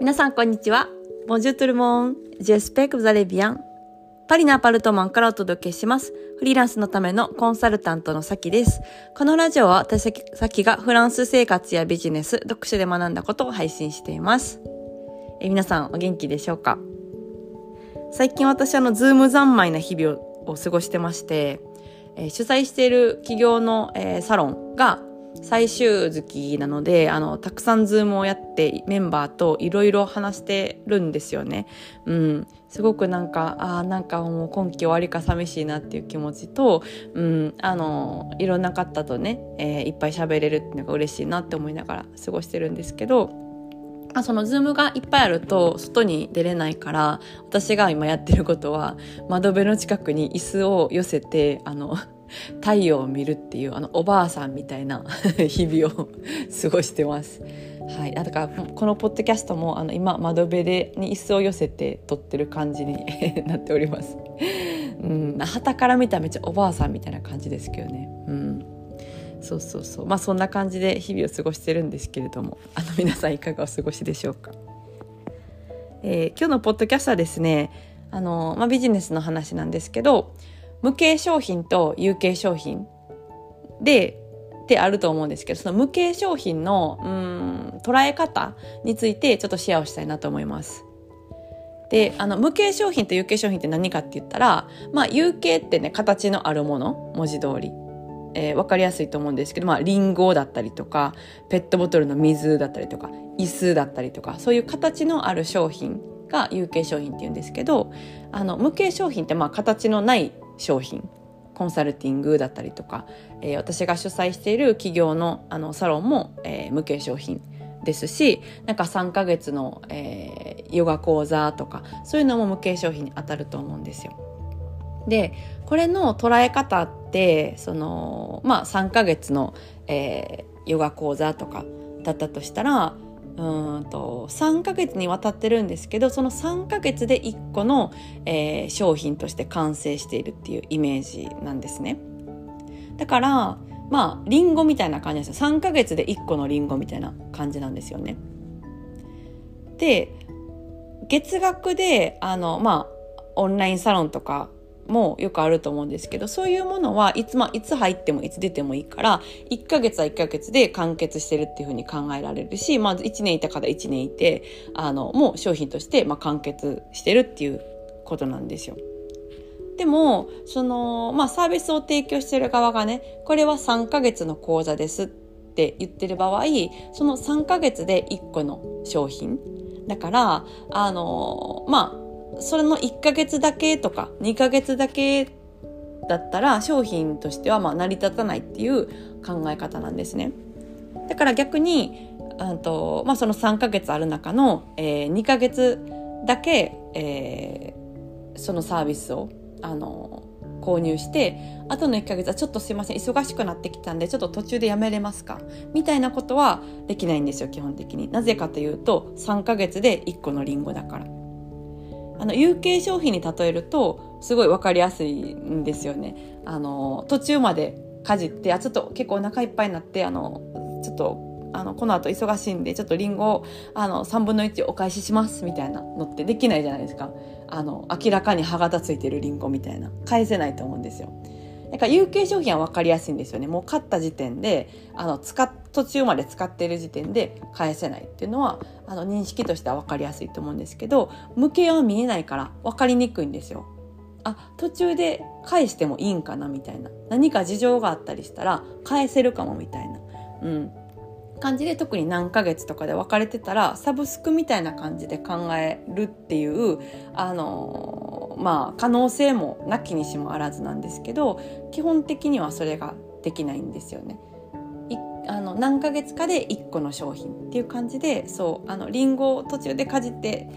皆さんこんにちは。Bonjour tout le monde. J'espère que vous allez bien. パリのアパルトマンからお届けします。フリーランスのためのコンサルタントのさきです。このラジオは私さきがフランス生活やビジネス、読書で学んだことを配信しています。皆さんお元気でしょうか？最近私ズーム三昧な日々を過ごしてまして、主催している企業の、サロンが最終月なのでたくさんズームをやってメンバーといろいろ話してるんですよね。すごくもう今期終わりか寂しいなっていう気持ちと、いろんな方とね、いっぱい喋れるっていうのが嬉しいなって思いながら過ごしてるんですけど、そのズームがいっぱいあると外に出れないから、私が今やってることは窓辺の近くに椅子を寄せて太陽を見るっていうおばあさんみたいな日々を過ごしてます。はい、だからこのポッドキャストも今窓辺に椅子を寄せて撮ってる感じになっております。傍から見たらめっちゃおばあさんみたいな感じですけどね。そうそんな感じで日々を過ごしてるんですけれども、皆さんいかがお過ごしでしょうか？今日のポッドキャストはですね、ビジネスの話なんですけど、無形商品と有形商品でってあると思うんですけど、その無形商品の捉え方についてちょっとシェアをしたいなと思います。で、無形商品と有形商品って何かって言ったら、有形ってね、形のあるもの、文字通りわかりやすいと思うんですけど、リンゴだったりとか、ペットボトルの水だったりとか、椅子だったりとか、そういう形のある商品が有形商品っていうんですけど、無形商品って形のない商品、コンサルティングだったりとか、私が主催している企業の、サロンも、無形商品ですし、3ヶ月の、ヨガ講座とか、そういうのも無形商品に当たると思うんですよ。で、これの捉え方って3ヶ月の、ヨガ講座とかだったとしたら、3ヶ月にわたってるんですけど、その3ヶ月で1個の、商品として完成しているっていうイメージなんですね。だからリンゴみたいな感じなんですよ。3ヶ月で1個のリンゴみたいな感じなんですよね。で、月額でオンラインサロンとかもよくあると思うんですけど、そういうものはいつ、いつ入ってもいつ出てもいいから、1ヶ月は1ヶ月で完結してるっていうふうに考えられるし、1年いたから1年いて、もう商品として完結してるっていうことなんですよ。でもサービスを提供してる側がね、これは3ヶ月の講座ですって言ってる場合、その3ヶ月で1個の商品だから、それの1ヶ月だけとか2ヶ月だけだったら、商品としては成り立たないっていう考え方なんですね。だから逆にその3ヶ月ある中の、2ヶ月だけ、そのサービスを購入して、あとの1ヶ月はちょっとすいません、忙しくなってきたんでちょっと途中でやめれますかみたいなことはできないんですよ、基本的に。なぜかというと、3ヶ月で1個のリンゴだから。有形商品に例えるとすごい分かりやすいんですよね。途中までかじって、ちょっと結構お腹いっぱいになって、ちょっとこの後忙しいんでちょっとリンゴを3分の1お返ししますみたいなのってできないじゃないですか。明らかに歯型ついてるリンゴみたいな、返せないと思うんですよ。だから有形商品は分かりやすいんですよね。もう買った時点で途中まで使っている時点で返せないっていうのは認識としては分かりやすいと思うんですけど、無形は見えないから分かりにくいんですよ。途中で返してもいいんかなみたいな、何か事情があったりしたら返せるかもみたいな、感じで、特に何ヶ月とかで分かれてたら、サブスクみたいな感じで考えるっていう可能性もなきにしもあらずなんですけど、基本的にはそれができないんですよね。何ヶ月かで1個の商品っていう感じで、リンゴを途中でかじって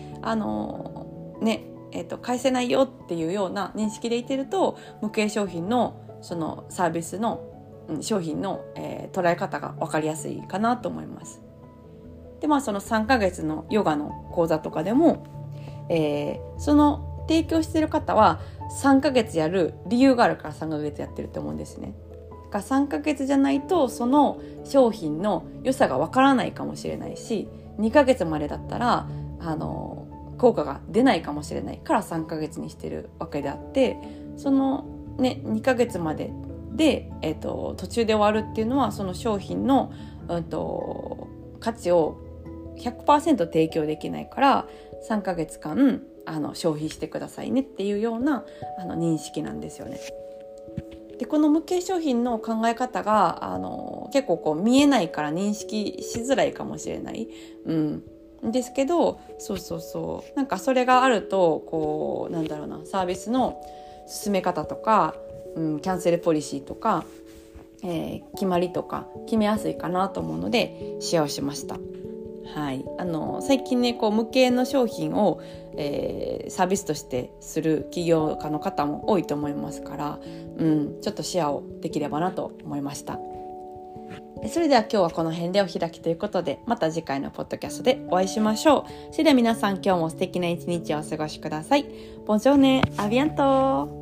返せないよっていうような認識でいてると、無形商品のそのサービスの商品の、捉え方が分かりやすいかなと思います。で、その3ヶ月のヨガの講座とかでも、その提供している方は3ヶ月やる理由があるから3ヶ月やってると思うんですね。だから3ヶ月じゃないとその商品の良さがわからないかもしれないし、2ヶ月までだったら効果が出ないかもしれないから3ヶ月にしてるわけであって、その、ね、2ヶ月までで、途中で終わるっていうのはその商品の、価値を 100% 提供できないから3ヶ月間消費してくださいねっていうような認識なんですよね。でこの無形商品の考え方が結構こう見えないから認識しづらいかもしれない、ですけど、そうなんかそれがあるとこうなんだろうな、サービスの進め方とか、キャンセルポリシーとか、決まりとか決めやすいかなと思うのでシェアをしました。はい、最近ねこう無形の商品を、サービスとしてする起業家の方も多いと思いますから、ちょっとシェアをできればなと思いました。それでは今日はこの辺でお開きということで、また次回のポッドキャストでお会いしましょう。それでは皆さん、今日も素敵な一日をお過ごしください。ボンジョーネ、アビアント。